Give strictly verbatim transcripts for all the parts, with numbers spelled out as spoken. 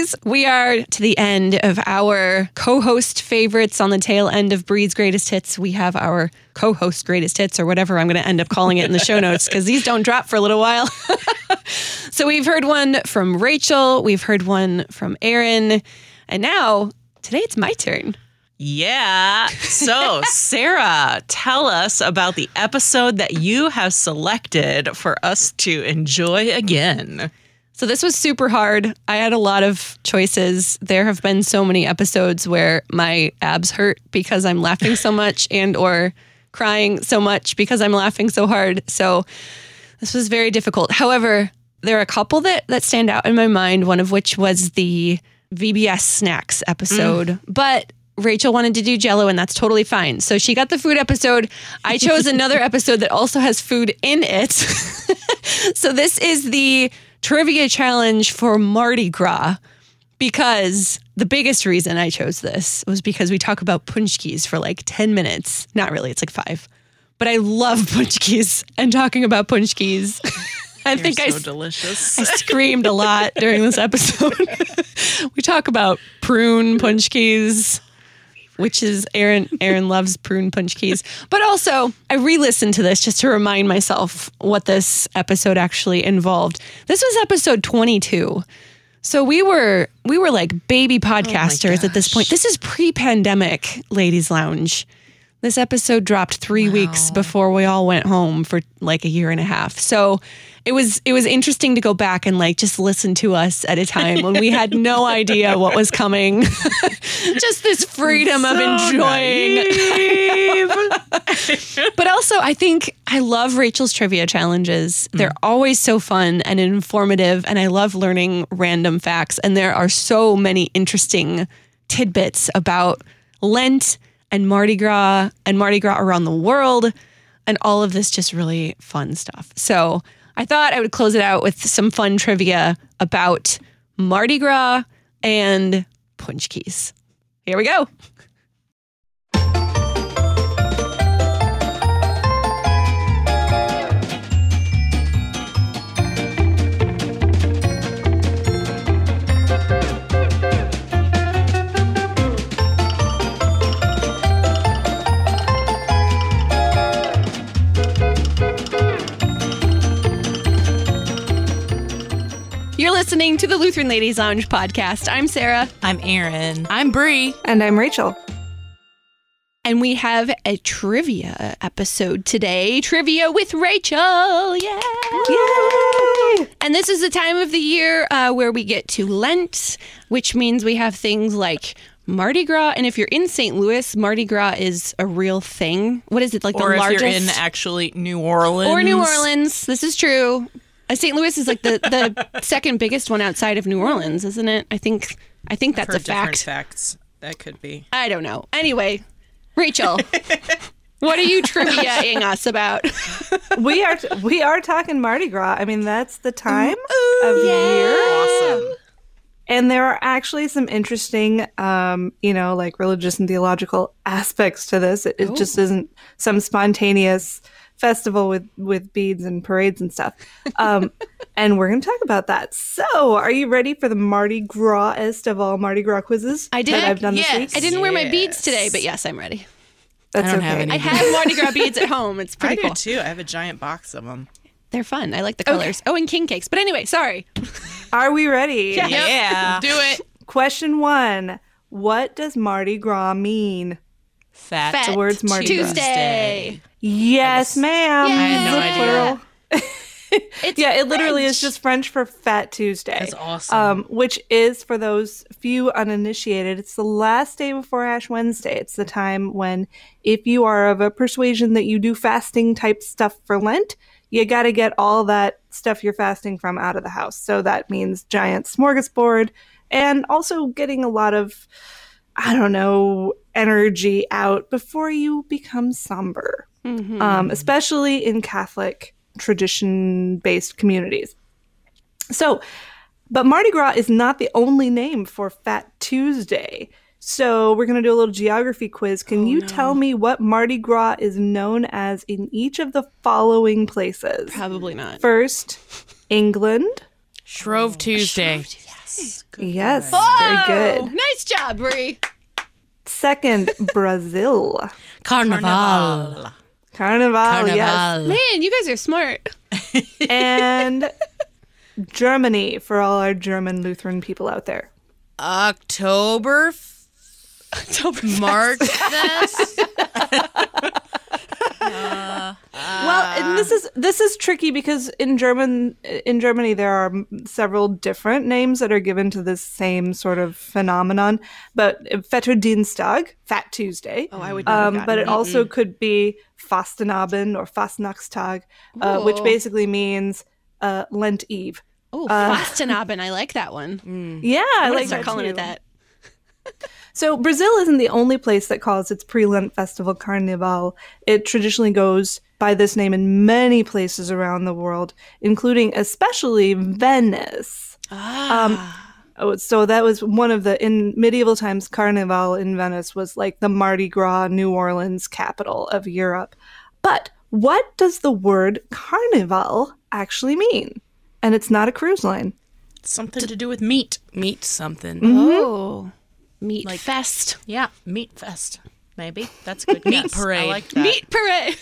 guys, we are to the end of our co-host favorites on the tail end of Breed's Greatest Hits. We have our co-host Greatest Hits or whatever I'm going to end up calling it in the show notes because these don't drop for a little while. So we've heard one from Rachel. We've heard one from Aaron. And now today it's my turn. Yeah. So, Sarah, tell us about the episode that you have selected for us to enjoy again. So this was super hard. I had a lot of choices. There have been so many episodes where my abs hurt because I'm laughing so much and or crying so much because I'm laughing so hard. So this was very difficult. However, there are a couple that, that stand out in my mind, one of which was the V B S snacks episode. Mm. But Rachel wanted to do Jell-O, and that's totally fine. So she got the food episode. I chose another episode that also has food in it. So this is the trivia challenge for Mardi Gras, because the biggest reason I chose this was because we talk about pączki for like ten minutes. Not really, it's like five. But I love pączki and talking about pączki. I They're think so I, delicious. I screamed a lot during this episode. We talk about prune pączki, which is Aaron. Aaron loves prune pączki. But also, I re-listened to this just to remind myself what this episode actually involved. This was episode twenty-two. So we were we were like baby podcasters oh at this point. This is pre-pandemic Ladies' Lounge. This episode dropped three wow. weeks before we all went home for like a year and a half. So it was it was interesting to go back and like just listen to us at a time when we had no idea what was coming. Just this freedom so of enjoying. But also, I think I love Rachel's trivia challenges. Mm. They're always so fun and informative, and I love learning random facts. And there are so many interesting tidbits about Lent and Mardi Gras and Mardi Gras around the world and all of this just really fun stuff. So I thought I would close it out with some fun trivia about Mardi Gras and pączki. Here we go. You're listening to the Lutheran Ladies' Lounge podcast. I'm Sarah. I'm Aaron. I'm Bree. And I'm Rachel. And we have a trivia episode today. Trivia with Rachel. Yeah. Yay! And this is the time of the year uh, where we get to Lent, which means we have things like Mardi Gras. And if you're in Saint Louis, Mardi Gras is a real thing. What is it? Like or the largest? Or if you're in actually New Orleans. Or New Orleans. This is true. Saint Louis is like the, the second biggest one outside of New Orleans, isn't it? I think I think that's a fact. Facts. That could be. I don't know. Anyway, Rachel, what are you trivia-ing us about? we are we are talking Mardi Gras. I mean, that's the time Ooh, of yeah. the year. Awesome. And there are actually some interesting, um, you know, like religious and theological aspects to this. It, it just isn't some spontaneous festival with, with beads and parades and stuff. Um, and we're going to talk about that. So are you ready for the Mardi Gras-est of all Mardi Gras quizzes I did, that I've done yes. this week? I didn't yes. wear my beads today, but yes, I'm ready. That's I don't okay. have any I beads. Have Mardi Gras beads at home. It's pretty I cool. I do too. I have a giant box of them. They're fun. I like the colors. Okay. Oh, and king cakes. But anyway, sorry. Are we ready? Yeah. Yep. yeah. Do it. Question one. What does Mardi Gras mean? Fat, Fat the words Mardi Tuesday. Gras. Yes, ma'am. Yes. I had no idea. It's yeah, French. It literally is just French for Fat Tuesday. That's awesome. Um, which is, for those few uninitiated, it's the last day before Ash Wednesday. It's the time when, if you are of a persuasion that you do fasting type stuff for Lent, you got to get all that stuff you're fasting from out of the house. So that means giant smorgasbord and also getting a lot of, I don't know, energy out before you become somber, mm-hmm. um, especially in Catholic tradition-based communities. So, but Mardi Gras is not the only name for Fat Tuesday. So we're going to do a little geography quiz. Can oh, you no. tell me what Mardi Gras is known as in each of the following places? Probably not. First, England. Shrove Tuesday. Shrove Tuesday. Yes. Good yes. Whoa! Very good. Nice job, Brie. Second, Brazil. Carnival. Carnival. Carnival, yes. Man, you guys are smart. And Germany, for all our German Lutheran people out there. October. F- October. March. Uh, well, and this is this is tricky because in German in Germany there are several different names that are given to this same sort of phenomenon. But Fetterdienstag, Fat Tuesday. Oh, I would. Um, but it Mm-mm. also could be Fastenabend or Fastnachtstag, uh, which basically means uh, Lent Eve. Oh, uh, Fastenabend, I like that one. Mm. Yeah, I like start that calling too. It that. So Brazil isn't the only place that calls its pre-Lent festival Carnival. It traditionally goes by this name in many places around the world, including especially Venice. Ah. Um, oh, so that was one of the, in medieval times, Carnival in Venice was like the Mardi Gras, New Orleans capital of Europe. But what does the word Carnival actually mean? And it's not a cruise line. Something to do with meat. Meat something. Mm-hmm. Oh. Meat like, fest. Yeah, meat fest. Maybe. That's good. Meat parade. I like that. Meat parade.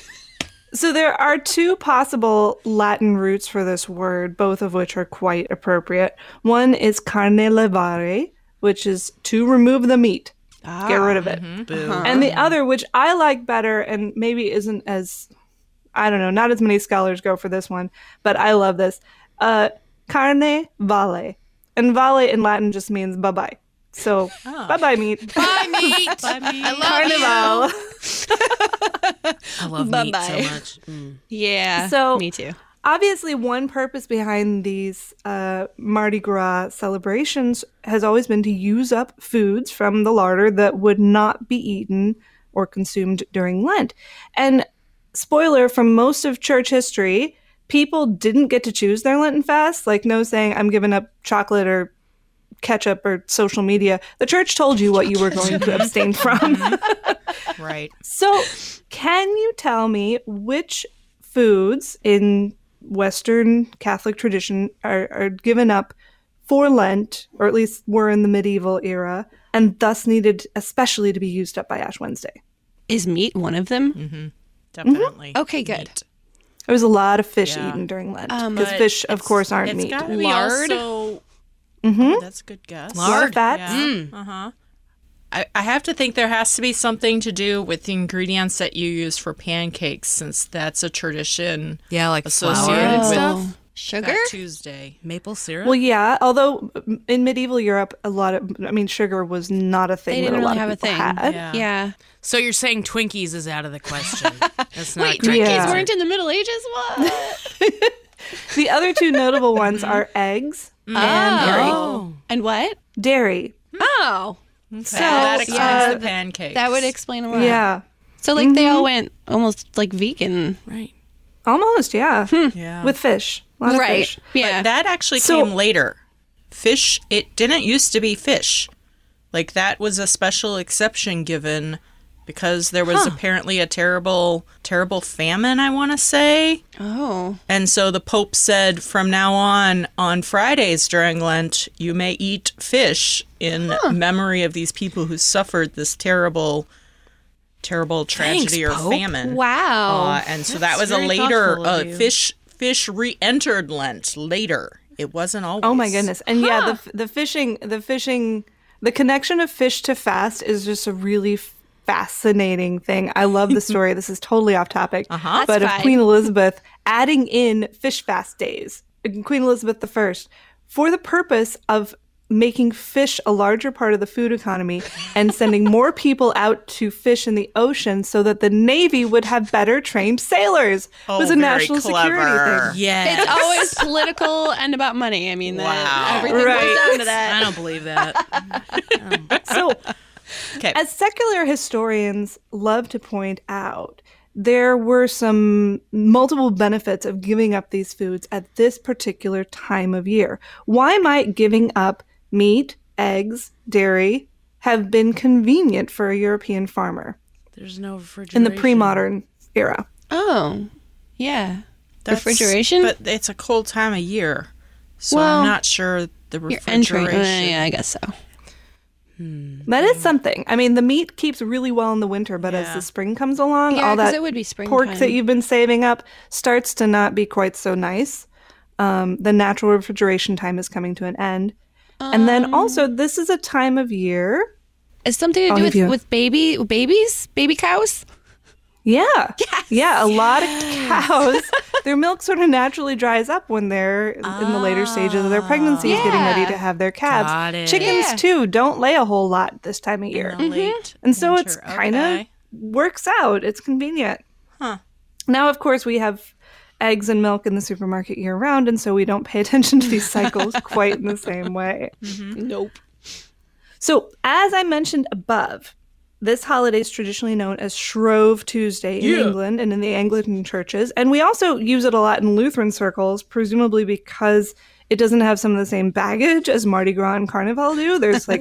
So there are two possible Latin roots for this word, both of which are quite appropriate. One is carne levare, which is to remove the meat. Ah, get rid of it. Mm-hmm. Uh-huh. And the other, which I like better and maybe isn't as, I don't know, not as many scholars go for this one, but I love this. Uh, carne vale. And vale in Latin just means bye-bye. So, oh. bye-bye, meat. Bye, meat. Bye, meat. I love Carnival. I love bye meat bye. So much. Mm. Yeah, so, me too. Obviously, one purpose behind these uh, Mardi Gras celebrations has always been to use up foods from the larder that would not be eaten or consumed during Lent. And spoiler, from most of church history, people didn't get to choose their Lenten fast. Like, no saying, I'm giving up chocolate or ketchup or social media. The church told you what you were going to abstain from. Right. So can you tell me which foods in Western Catholic tradition are, are given up for Lent, or at least were in the medieval era, and thus needed especially to be used up by Ash Wednesday? Is meat one of them? Mm-hmm. Definitely. Mm-hmm. Okay, good. Meat. There was a lot of fish yeah. eaten during Lent, because um, fish, of course, aren't it's meat. It's gotta be lard. Also- Mm-hmm. Oh, that's a good guess. Lard. Lard yeah. mm. Uh-huh. I, I have to think there has to be something to do with the ingredients that you use for pancakes, since that's a tradition. Yeah, like associated flour. With oh. sugar. Fat Tuesday, maple syrup. Well, yeah. Although in medieval Europe, a lot of I mean, sugar was not a thing. They didn't that a really lot of have a thing. Had. Yeah. yeah. So you're saying Twinkies is out of the question? That's not Wait, Twinkies yeah. weren't in the Middle Ages. What? The other two notable ones are eggs. And, oh. and what? Dairy. Oh. Okay. So that explains uh, the pancakes. That would explain a lot. Yeah. So like mm-hmm. they all went almost like vegan. Right. Almost, yeah. Hmm. Yeah. With fish. A lot right. of fish. Yeah. But that actually so, came later. Fish, it didn't used to be fish. Like that was a special exception given because there was huh. apparently a terrible, terrible famine, I want to say. Oh. And so the Pope said, from now on, on Fridays during Lent, you may eat fish in huh. memory of these people who suffered this terrible, terrible tragedy Thanks, or Pope. Famine. Wow. Uh, and so That's that was a later, uh, fish Fish re-entered Lent later. It wasn't always. Oh, my goodness. And huh. yeah, the the fishing, the fishing, the connection of fish to fast is just a really fascinating thing. I love the story. This is totally off topic, uh-huh. but of Queen Elizabeth adding in fish fast days, Queen Elizabeth the First, for the purpose of making fish a larger part of the food economy and sending more people out to fish in the ocean so that the Navy would have better trained sailors. Oh, it was a national clever. Security thing. Yes. It's always political and about money. I mean, wow. that, everything right. goes down to that. I don't believe that. So... Okay. As secular historians love to point out, there were some multiple benefits of giving up these foods at this particular time of year. Why might giving up meat, eggs, dairy have been convenient for a European farmer? There's no refrigeration. In the pre-modern era. Oh, yeah. That's, refrigeration? But it's a cold time of year, so well, I'm not sure the refrigeration. Your entry. Yeah, I guess so. Hmm. That is something. I mean, the meat keeps really well in the winter, but yeah. as the spring comes along, yeah, all that it would be pork that you've been saving up starts to not be quite so nice. Um, the natural refrigeration time is coming to an end. Um, and then also, this is a time of year. It's something to do with, with baby babies, baby cows. Yeah. Yes. Yeah. A yes. lot of cows, their milk sort of naturally dries up when they're ah, in the later stages of their pregnancies, yeah. getting ready to have their calves. Got it. Chickens, yeah. too, don't lay a whole lot this time of year. Mm-hmm. Late and so winter. It's kind of okay. works out. It's convenient. Huh. Now, of course, we have eggs and milk in the supermarket year round, and so we don't pay attention to these cycles quite in the same way. Mm-hmm. Nope. So, as I mentioned above, this holiday is traditionally known as Shrove Tuesday in yeah. England and in the Anglican churches. And we also use it a lot in Lutheran circles, presumably because it doesn't have some of the same baggage as Mardi Gras and Carnival do. There's like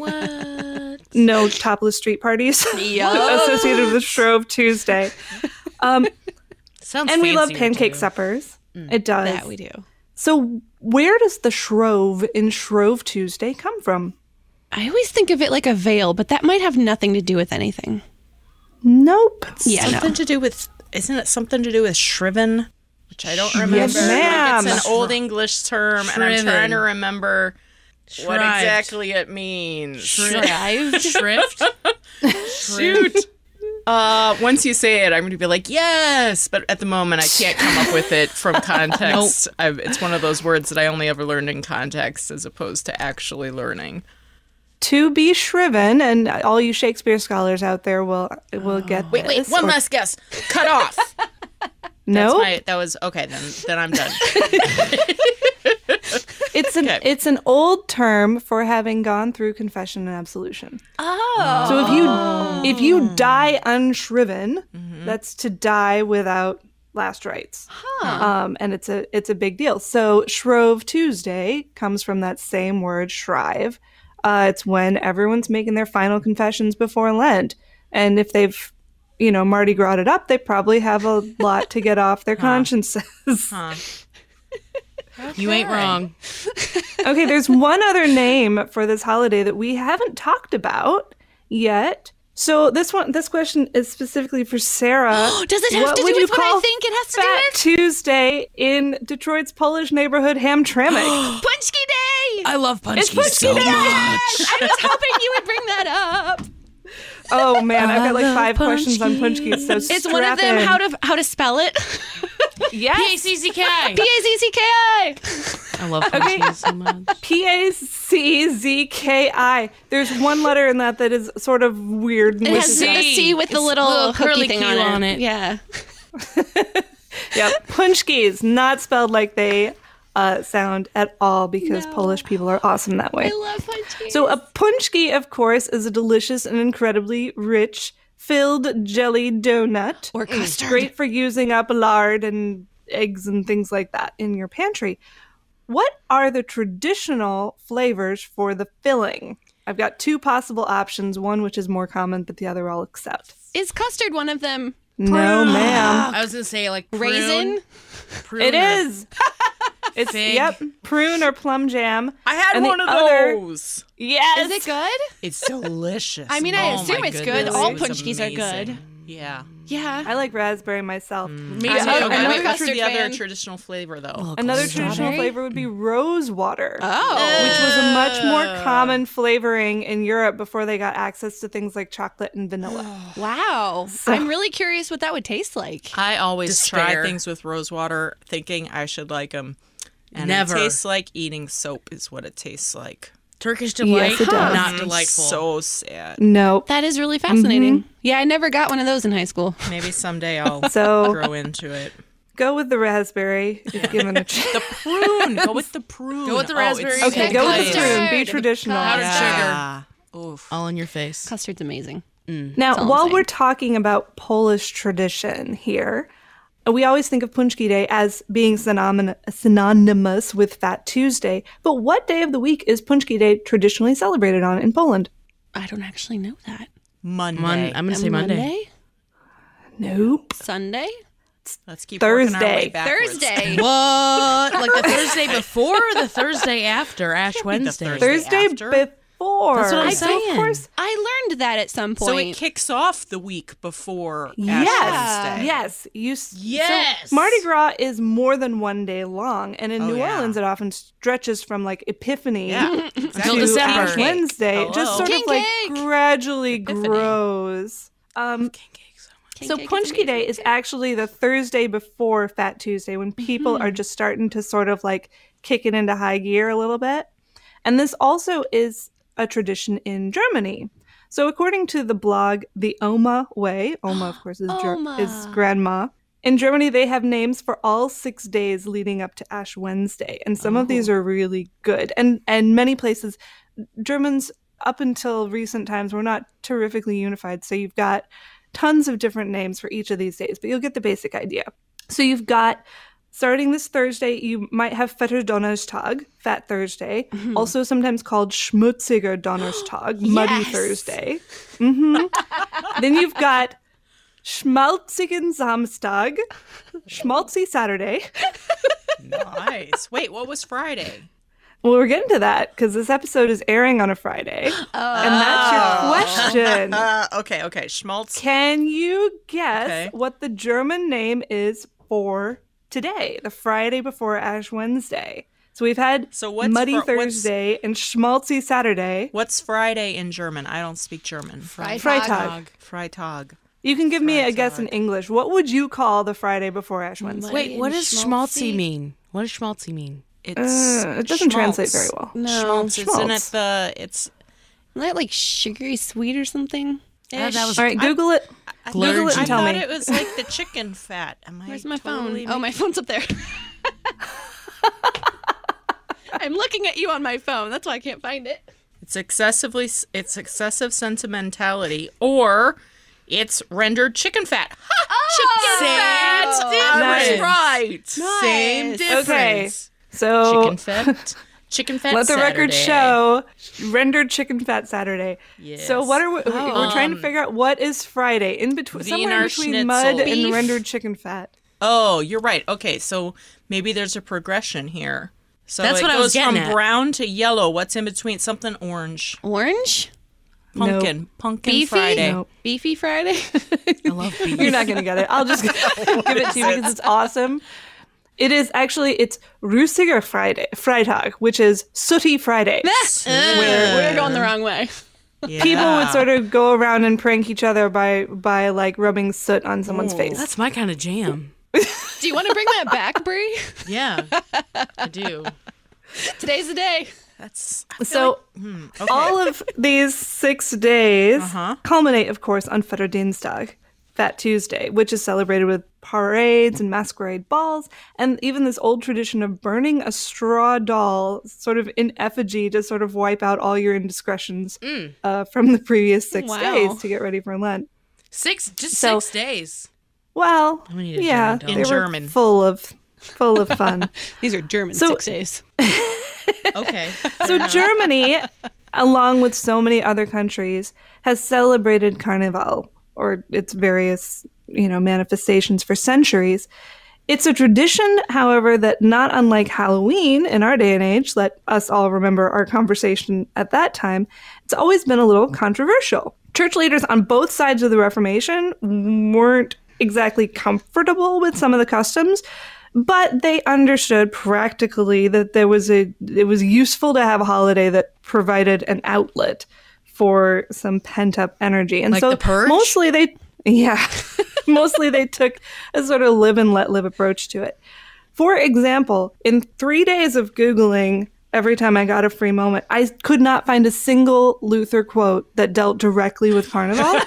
no topless street parties associated with Shrove Tuesday. Um, Sounds and we love pancake too. Suppers. Mm, it does. That we do. So where does the Shrove in Shrove Tuesday come from? I always think of it like a veil, but that might have nothing to do with anything. Nope. Yeah, something no. to do with, isn't it something to do with shriven? Which I don't remember. Yes, ma'am. Like it's an old English term, shriven. And I'm trying to remember shrived. What exactly it means. Shrived? Shrift? Shoot. Uh, once you say it, I'm going to be like, yes, but at the moment I can't come up with it from context. Nope. I've, it's one of those words that I only ever learned in context as opposed to actually learning. To be shriven, and all you Shakespeare scholars out there will will get oh. this. Wait, wait, one or... last guess. Cut off. No? That's my, that was, okay, then Then I'm done. It's an okay. it's an old term for having gone through confession and absolution. Oh. So if you if you die unshriven, mm-hmm. that's to die without last rites. Huh. Um, and it's a it's a big deal. So Shrove Tuesday comes from that same word, shrive. Uh, it's when everyone's making their final confessions before Lent. And if they've, you know, Mardi Gras it up, they probably have a lot to get off their huh. consciences. Huh. Okay. You ain't wrong. Okay, there's one other name for this holiday that we haven't talked about yet. So this one, this question is specifically for Sarah. Does it have what to do with what I think it has to Fat do with? Tuesday in Detroit's Polish neighborhood, Hamtramck. Pączki Day! I love Pączki so day. much. I was hoping you would bring that up. Oh man, I've got like five Pączki. questions on Pączki. So it's one of them. In. How to how to spell it? Yes. P a c c k. P a z z k i. I love Pączki okay. so much. P a c z k i. There's one letter in that that is sort of weird. It has a C with the little, little curly thing on it. on it. Yeah. Yeah. Pączki is not spelled like they. Uh, sound at all because no. Polish people are awesome that way. I love Pączki. So a Pączki, of course, is a delicious and incredibly rich filled jelly donut. Or custard. Great for using up lard and eggs and things like that in your pantry. What are the traditional flavors for the filling? I've got two possible options, one which is more common, but the other I'll accept. Is custard one of them? Prune. No, ma'am. I was going to say like prune. Raisin? Prune. It is. It's Fig. Yep, prune or plum jam. I had and one of other, those. Yes. Is it good? It's delicious. I mean, I oh assume it's goodness. Good. All Pączkis are good. Yeah. Yeah. I like raspberry myself. Mm. Me too. I'm, I'm a custard the fan. Other traditional flavor, though. Oh, Another custard. traditional flavor would be rose water. Oh. Which was a much more common flavoring in Europe before they got access to things like chocolate and vanilla. Wow. So, I'm really curious what that would taste like. I always Despair. try things with rose water thinking I should like them. And Never. It tastes like eating soap is what it tastes like. Turkish delight, yes, it does. Not delightful. So sad. No. That is really fascinating. Mm-hmm. Yeah, I never got one of those in high school. Maybe someday I'll so, grow into it. Go with the raspberry if yeah. given a chance. The prune. Go with the prune. Go with the raspberry. Oh, okay, go good. with the prune. Be traditional. Powdered yeah. sugar. Oof. All in your face. Custard's amazing. Mm, now, while we're talking about Polish tradition here, we always think of Pączki Day as being synonymous with Fat Tuesday, but what day of the week is Pączki Day traditionally celebrated on in Poland? I don't actually know that. Monday. Mon- I'm going to say Monday. Monday. Nope. Sunday? Let's keep Thursday. Our way Thursday. What? Like the Thursday before or the Thursday after Ash Wednesday? Thursday, Thursday before. That's what I'm I, saying. Of course, I learned that at some point. So it kicks off the week before yes. Ash Wednesday. Yes. You, yes. So Mardi Gras is more than one day long. And in oh, New yeah. Orleans, it often stretches from like Epiphany yeah. exactly. to December. Ash Wednesday. It just sort King of like cake. gradually Epiphany. grows. Um, King cake. King so Pączki Day is actually the Thursday before Fat Tuesday when people mm-hmm. are just starting to sort of like kick it into high gear a little bit. And this also is a tradition in Germany. So according to the blog, the Oma Way, Oma, of course, is, Oma. Ger- is grandma. In Germany, they have names for all six days leading up to Ash Wednesday. And some oh. of these are really good. And and many places, Germans up until recent times were not terrifically unified. So you've got tons of different names for each of these days, but you'll get the basic idea. So you've got, starting this Thursday, you might have Vetterdonnerstag, Fat Thursday, mm-hmm. also sometimes called Schmutziger Donnerstag, yes! Muddy Thursday. Mm-hmm. Then you've got Schmalzigen Samstag, Schmaltzy Saturday. Nice. Wait, what was Friday? Well, we're getting to that because this episode is airing on a Friday. Oh. And that's your question. uh, okay, okay. Schmaltz. Can you guess okay. what the German name is for today, the Friday before Ash Wednesday? So we've had so what's Muddy fr- Thursday what's, and Schmaltzy Saturday. What's Friday in German? I don't speak German. Freitag. Freitag. Freitag. You can give Freitag. me a guess in English. What would you call the Friday before Ash Wednesday? Wait, what does Schmaltzy mean? What does Schmaltzy mean? It's uh, it doesn't schmaltz. translate very well. No, schmaltz, schmaltz. Isn't it the it's isn't that like sugary sweet or something? Oh, that was, all right, Google I, it. I, Google it and tell me. I thought me. It was like the chicken fat. Am I Where's my totally phone? Making... Oh, my phone's up there. I'm looking at you on my phone. That's why I can't find it. It's excessively it's excessive sentimentality, or it's rendered chicken fat. Ha! Oh, chicken fat. Same difference. Nice. Right. Nice. Same difference. Okay. So, chicken fat, chicken fat. Let the Saturday. record show, rendered chicken fat Saturday. Yes. So what are we, oh, we're um, trying to figure out what is Friday in between somewhere in between schnitzel. mud Beef. and rendered chicken fat. Oh, you're right. Okay, so maybe there's a progression here. So that's it what goes I was getting from at. brown to yellow. What's in between? Something orange. Orange. Pumpkin. Nope. Pumpkin Beefy? Friday. Nope. Beefy Friday. I love beef. You're not gonna get it. I'll just give it to you because it's awesome. It is actually, it's Russiger Friday, Freitag, which is Sooty Friday. We're, we're going the wrong way. Yeah. People would sort of go around and prank each other by, by like, rubbing soot on someone's Ooh, face. That's my kind of jam. Do you want to bring that back, Brie? Yeah, I do. Today's the day. That's So like, hmm, okay. all of these six days uh-huh. culminate, of course, on Fetterdienstag. Fat Tuesday, which is celebrated with parades and masquerade balls, and even this old tradition of burning a straw doll sort of in effigy to sort of wipe out all your indiscretions mm. uh, from the previous six wow. days to get ready for Lent. Six, just so, six days. Well, we yeah, in they German. Were full of, full of fun. These are German so, six days. Okay. So Germany, along with so many other countries, has celebrated Carnival, or its various, you know, manifestations for centuries. It's a tradition, however, that not unlike Halloween in our day and age, let us all remember our conversation at that time, it's always been a little controversial. Church leaders on both sides of the Reformation weren't exactly comfortable with some of the customs, but they understood practically that there was a, it was useful to have a holiday that provided an outlet for some pent-up energy. And like so the purge? mostly they yeah mostly they took a sort of live and let live approach to it. For example, in three days of Googling, every time I got a free moment, I could not find a single Luther quote that dealt directly with Carnival.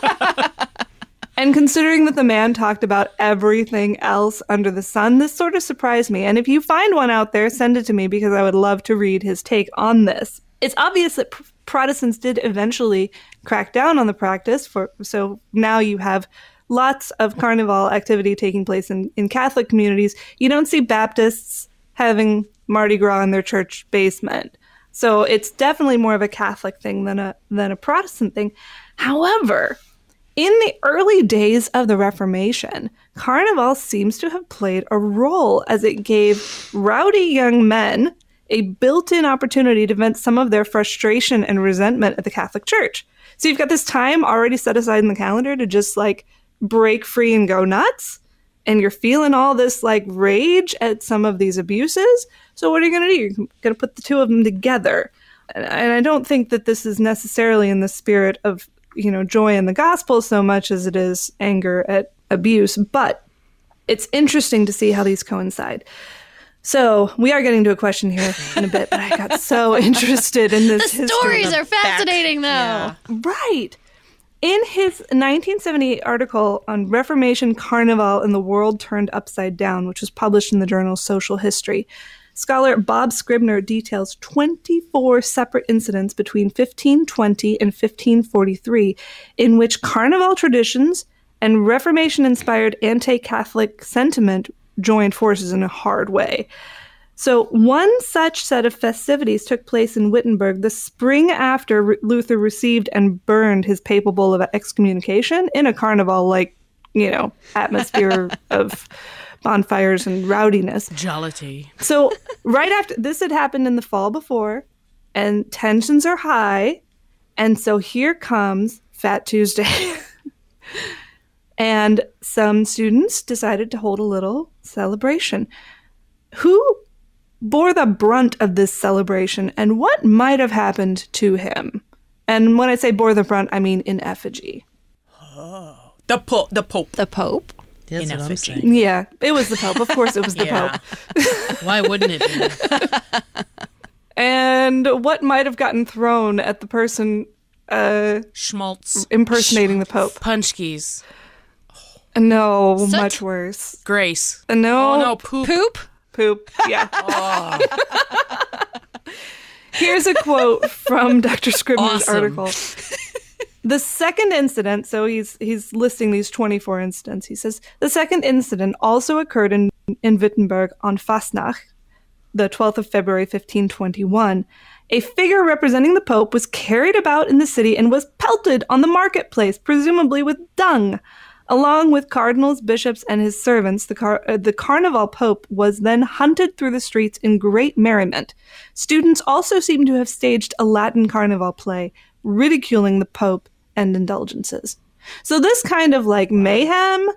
And considering that the man talked about everything else under the sun, this sort of surprised me. And if you find one out there, send it to me because I would love to read his take on this. It's obvious that pr- Protestants did eventually crack down on the practice, for so now you have lots of Carnival activity taking place in, in Catholic communities. You don't see Baptists having Mardi Gras in their church basement. So it's definitely more of a Catholic thing than a than a Protestant thing. However, In the early days of the Reformation, carnival seems to have played a role as it gave rowdy young men a built-in opportunity to vent some of their frustration and resentment at the Catholic Church. So you've got this time already set aside in the calendar to just like break free and go nuts. And you're feeling all this like rage at some of these abuses. So what are you going to do? You're going to put the two of them together. And I don't think that this is necessarily in the spirit of, you know, joy in the gospel so much as it is anger at abuse. But it's interesting to see how these coincide. So we are getting to a question here in a bit, but I got so interested in this history. The stories are fascinating, though. Yeah. Right. In his nineteen seventy-eight article on Reformation, Carnival, and the World Turned Upside Down, which was published in the journal Social History, scholar Bob Scribner details twenty-four separate incidents between fifteen twenty and fifteen forty-three in which Carnival traditions and Reformation-inspired anti-Catholic sentiment joined forces in a hard way. So one such set of festivities took place in Wittenberg the spring after Luther received and burned his papal bull of excommunication in a carnival-like, you know, atmosphere of bonfires and rowdiness. Jollity. So right after, this had happened in the fall before, and tensions are high, and so here comes Fat Tuesday. And some students decided to hold a little celebration. Who bore the brunt of this celebration, and what might have happened to him? And when I say bore the brunt, I mean in effigy. Oh, the Pope. The Pope. The Pope. That's in effigy. Yeah, it was the Pope. Of course it was the yeah. Pope. Why wouldn't it be? And what might have gotten thrown at the person uh, Schmaltz. Impersonating Schmaltz. The Pope? Punchkies. No, Soot. Much worse. Grace. No. Oh, no, poop. Poop? Poop, yeah. Oh. Here's a quote from Doctor Scribner's awesome. Article. The second incident, so he's he's listing these twenty-four incidents. He says, the second incident also occurred in, in Wittenberg on Fastnacht, the twelfth of February, fifteen twenty-one. A figure representing the Pope was carried about in the city and was pelted on the marketplace, presumably with dung. Along with cardinals, bishops, and his servants, the, car- uh, the Carnival Pope was then hunted through the streets in great merriment. Students also seem to have staged a Latin Carnival play, ridiculing the Pope and indulgences. So this kind of like mayhem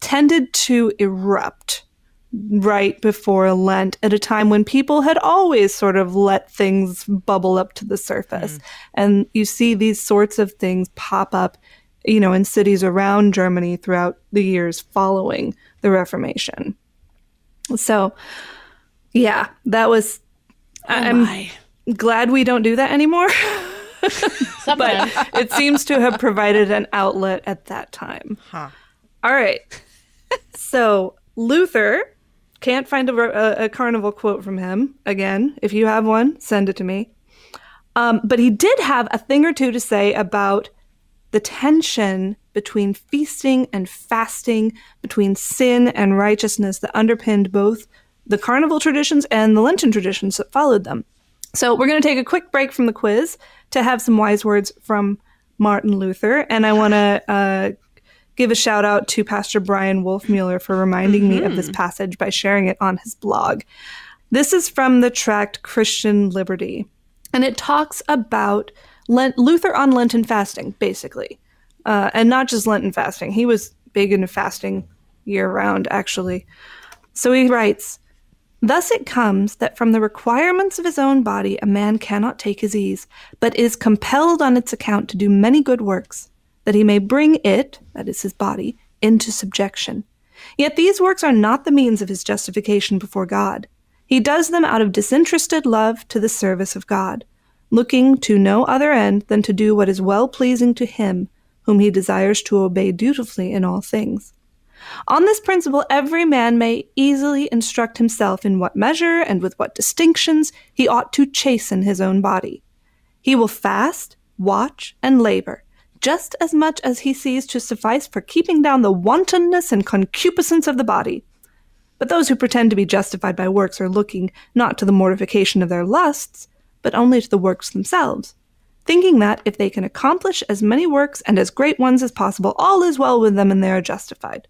tended to erupt right before Lent at a time when people had always sort of let things bubble up to the surface. Mm. And you see these sorts of things pop up, you know, in cities around Germany throughout the years following the Reformation. So, yeah, that was, oh I'm my. Glad we don't do that anymore. But it seems to have provided an outlet at that time. Huh. All right. So Luther, can't find a, a, a carnival quote from him. Again, if you have one, send it to me. Um, but he did have a thing or two to say about the tension between feasting and fasting, between sin and righteousness that underpinned both the carnival traditions and the Lenten traditions that followed them. So we're going to take a quick break from the quiz to have some wise words from Martin Luther. And I want to uh, give a shout out to Pastor Brian Wolfmueller for reminding mm-hmm. me of this passage by sharing it on his blog. This is from the tract Christian Liberty. And it talks about Lent, Luther on Lenten fasting, basically. Uh, and not just Lenten fasting. He was big into fasting year-round, actually. So he writes, "Thus it comes that from the requirements of his own body a man cannot take his ease, but is compelled on its account to do many good works, that he may bring it," that is his body, "into subjection. Yet these works are not the means of his justification before God. He does them out of disinterested love to the service of God, looking to no other end than to do what is well-pleasing to him, whom he desires to obey dutifully in all things. On this principle, every man may easily instruct himself in what measure and with what distinctions he ought to chasten his own body. He will fast, watch, and labor, just as much as he sees to suffice for keeping down the wantonness and concupiscence of the body. But those who pretend to be justified by works are looking not to the mortification of their lusts, but only to the works themselves. thinking that if they can accomplish as many works and as great ones as possible, all is well with them and they are justified.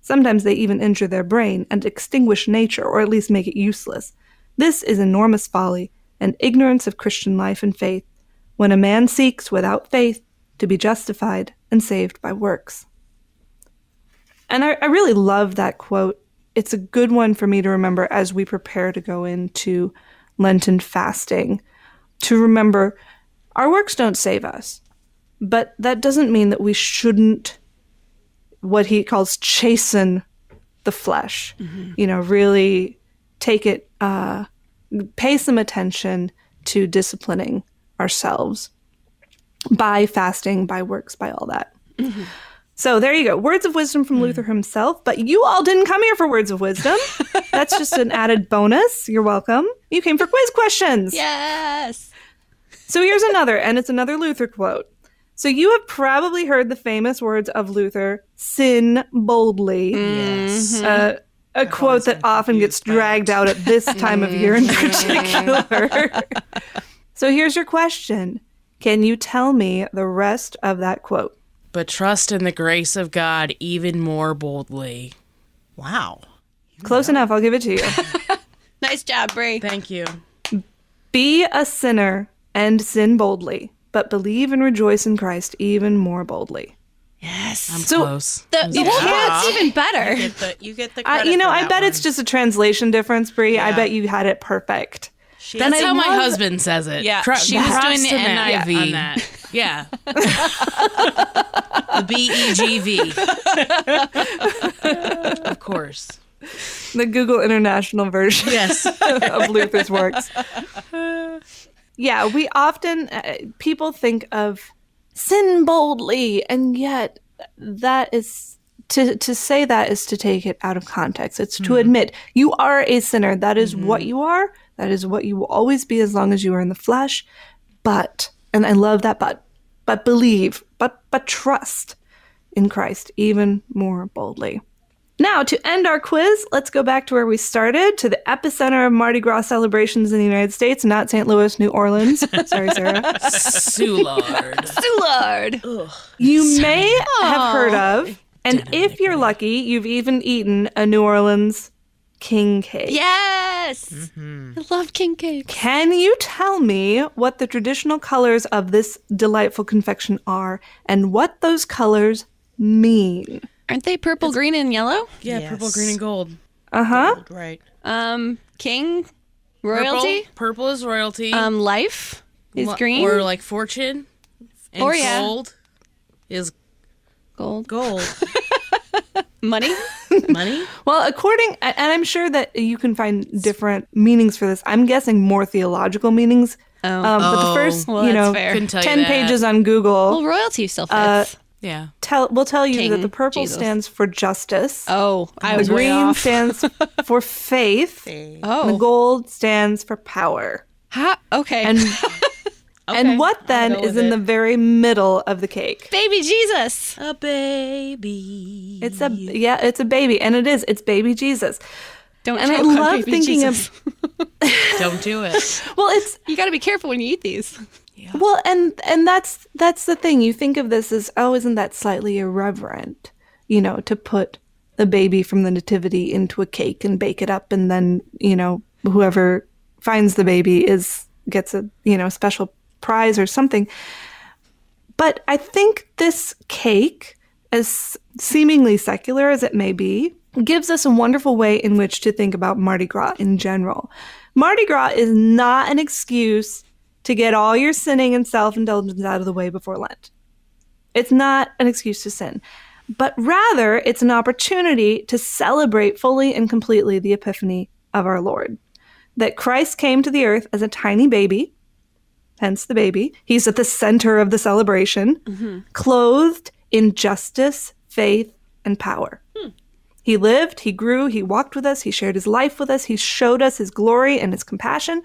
Sometimes they even injure their brain and extinguish nature, or at least make it useless. This is enormous folly and ignorance of Christian life and faith, when a man seeks, without faith, to be justified and saved by works. And I, I really love that quote. It's a good one for me to remember as we prepare to go into Lenten fasting, to remember our works don't save us, but that doesn't mean that we shouldn't, what he calls, chasten the flesh, mm-hmm. you know, really take it, uh, pay some attention to disciplining ourselves by fasting, by works, by all that. Mm-hmm. So there you go. Words of wisdom from mm. Luther himself. But you all didn't come here for words of wisdom. That's just an added bonus. You're welcome. You came for quiz questions. Yes. So here's another, and it's another Luther quote. So you have probably heard the famous words of Luther, sin boldly. Yes. Mm-hmm. Uh, a I've quote that often gets dragged out at this time of year in particular. So here's your question. Can you tell me the rest of that quote? But trust in the grace of God even more boldly. Wow. Close yeah. enough. I'll give it to you. Nice job, Brie. Thank you. Be a sinner and sin boldly, but believe and rejoice in Christ even more boldly. Yes. I'm so close. The, the yeah. whole quote's even better. You get the, you get the credit uh, You know, for that I bet one. It's just a translation difference, Brie. Yeah. I bet you had it perfect. She, that's I how my husband it. Says it. Yeah, Tr- she was doing the N I V yeah. on that. Yeah. The B E G V. Of course. The Google International version yes. of Luther's works. Yeah, we often, uh, people think of sin boldly, and yet that is, to, to say that is to take it out of context. It's mm-hmm. to admit you are a sinner. That is mm-hmm. what you are. That is what you will always be as long as you are in the flesh. But, and I love that but, but believe, but but trust in Christ even more boldly. Now, to end our quiz, let's go back to where we started, to the epicenter of Mardi Gras celebrations in the United States, not Saint Louis, New Orleans. Sorry, Sarah. Soulard. Soulard. Ugh, you sorry. May oh. have heard of, and if you're lucky, you've even eaten a New Orleans king cake. Yes! Mm-hmm. I love king cake. Can you tell me what the traditional colors of this delightful confection are and what those colors mean? Aren't they purple, it's, green, and yellow? Yeah, yes. Purple, green, and gold. Uh-huh. Gold, right. Um, king, royalty. Purple, purple is royalty. Um, life is L- green. Or like fortune. And or, yeah. gold is gold. Gold. Money? Money? Well, according, and I'm sure that you can find different meanings for this. I'm guessing more theological meanings. Oh. Um, but the first, oh, well, you know, ten you pages on Google. Well, royalty still fits. Uh, yeah. Tell, we'll tell you King that the purple Jesus. Stands for justice. Oh, I was way off. The green stands for faith. faith. Oh. And the gold stands for power. Huh? Okay. And, okay. And what then is in it. The very middle of the cake? Baby Jesus. A baby. It's a yeah, it's a baby, and it is. It's baby Jesus. Don't and I love thinking Jesus. Of Don't do it. Well, it's you got to be careful when you eat these. Yeah. Well, and and that's that's the thing. You think of this as, oh, isn't that slightly irreverent? You know, to put the baby from the nativity into a cake and bake it up, and then, you know, whoever finds the baby is gets a, you know, special prize or something. But I think this cake, as seemingly secular as it may be, gives us a wonderful way in which to think about Mardi Gras in general. Mardi Gras is not an excuse to get all your sinning and self-indulgence out of the way before Lent. It's not an excuse to sin, but rather it's an opportunity to celebrate fully and completely the epiphany of our Lord, that Christ came to the earth as a tiny baby, hence the baby. He's at the center of the celebration, mm-hmm. clothed in justice, faith, and power. Hmm. He lived, he grew, he walked with us, he shared his life with us, he showed us his glory and his compassion.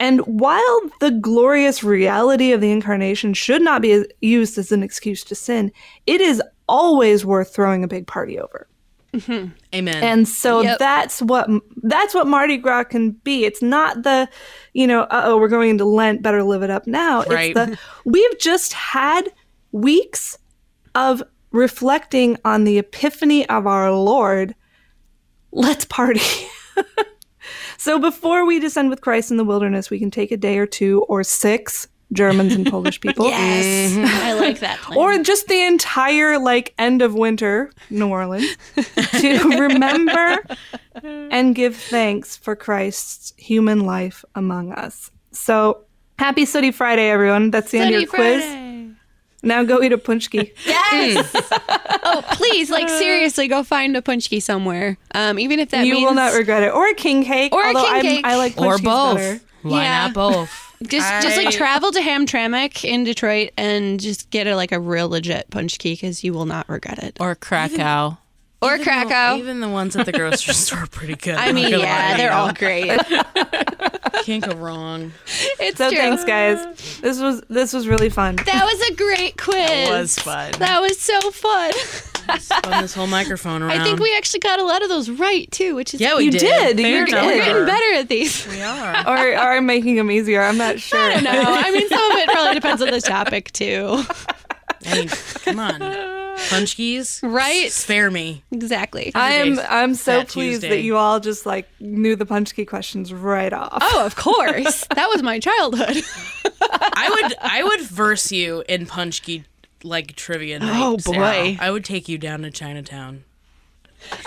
And while the glorious reality of the incarnation should not be used as an excuse to sin, it is always worth throwing a big party over. Mm-hmm. Amen. And so yep. that's what that's what Mardi Gras can be. It's not the, you know, uh-oh, we're going into Lent, better live it up now. Right. It's the, we've just had weeks of reflecting on the epiphany of our Lord. Let's party. So before we descend with Christ in the wilderness, we can take a day or two or six, Germans and Polish people. Yes. Mm-hmm. I like that plan. Or just the entire like end of winter, New Orleans, to remember and give thanks for Christ's human life among us. So happy Sooty Friday, everyone. That's the Sooty end of your Friday. Quiz. Now go eat a pączki. Yes. Oh, please, like seriously, go find a pączki somewhere. Um, even if that you means... will not regret it. Or a king cake. Or a king I'm, cake. I like pączkis or both. Better. Why yeah. not both? Just, I... just like travel to Hamtramck in Detroit and just get a like a real legit pączki because you will not regret it. Or Krakow. Even, or even Krakow. The, even the ones at the grocery store are pretty good. I mean, yeah, lie, they're you know. all great. Can't go wrong. It's so true. Thanks, guys. This was this was really fun. That was a great quiz. That was fun. That was so fun. Spun this whole microphone around. I think we actually got a lot of those right too, which is yeah, we you did. did. You're did. We're getting better at these. We are, or are making them easier. I'm not sure. I don't know. I mean, some of it probably depends on the topic too. I mean, come on, pączkis, right? Spare me. Exactly. I'm I'm so that pleased Tuesday. that you all just like knew the pączki questions right off. Oh, of course. That was my childhood. I would I would verse you in pączki. Like trivia night. Oh boy! Wow. I would take you down to Chinatown.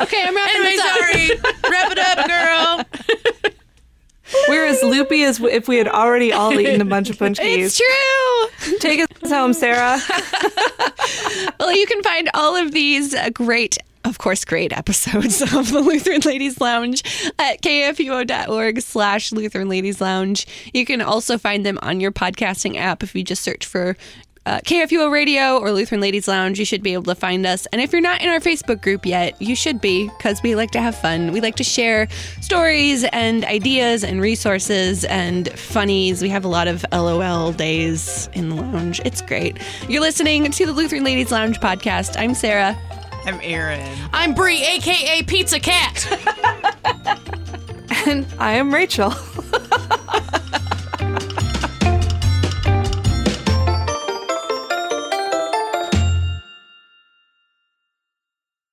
Okay, I'm wrapping anyway, this up. Sorry, wrap it up, girl. We're as loopy as if we had already all eaten a bunch of pączkis. It's true. Take us home, Sarah. Well, you can find all of these great. Of course, great episodes of the Lutheran Ladies' Lounge at kfuo.org slash Lutheran Ladies' Lounge. You can also find them on your podcasting app if you just search for Uh, K F U O Radio or Lutheran Ladies' Lounge. You should be able to find us. And if you're not in our Facebook group yet, you should be, because we like to have fun. We like to share stories and ideas and resources and funnies. We have a lot of LOL days in the lounge. It's great. You're listening to the Lutheran Ladies' Lounge podcast. I'm Sarah. I'm Erin. I'm Bree, a k a. Pizza Cat. And I am Rachel.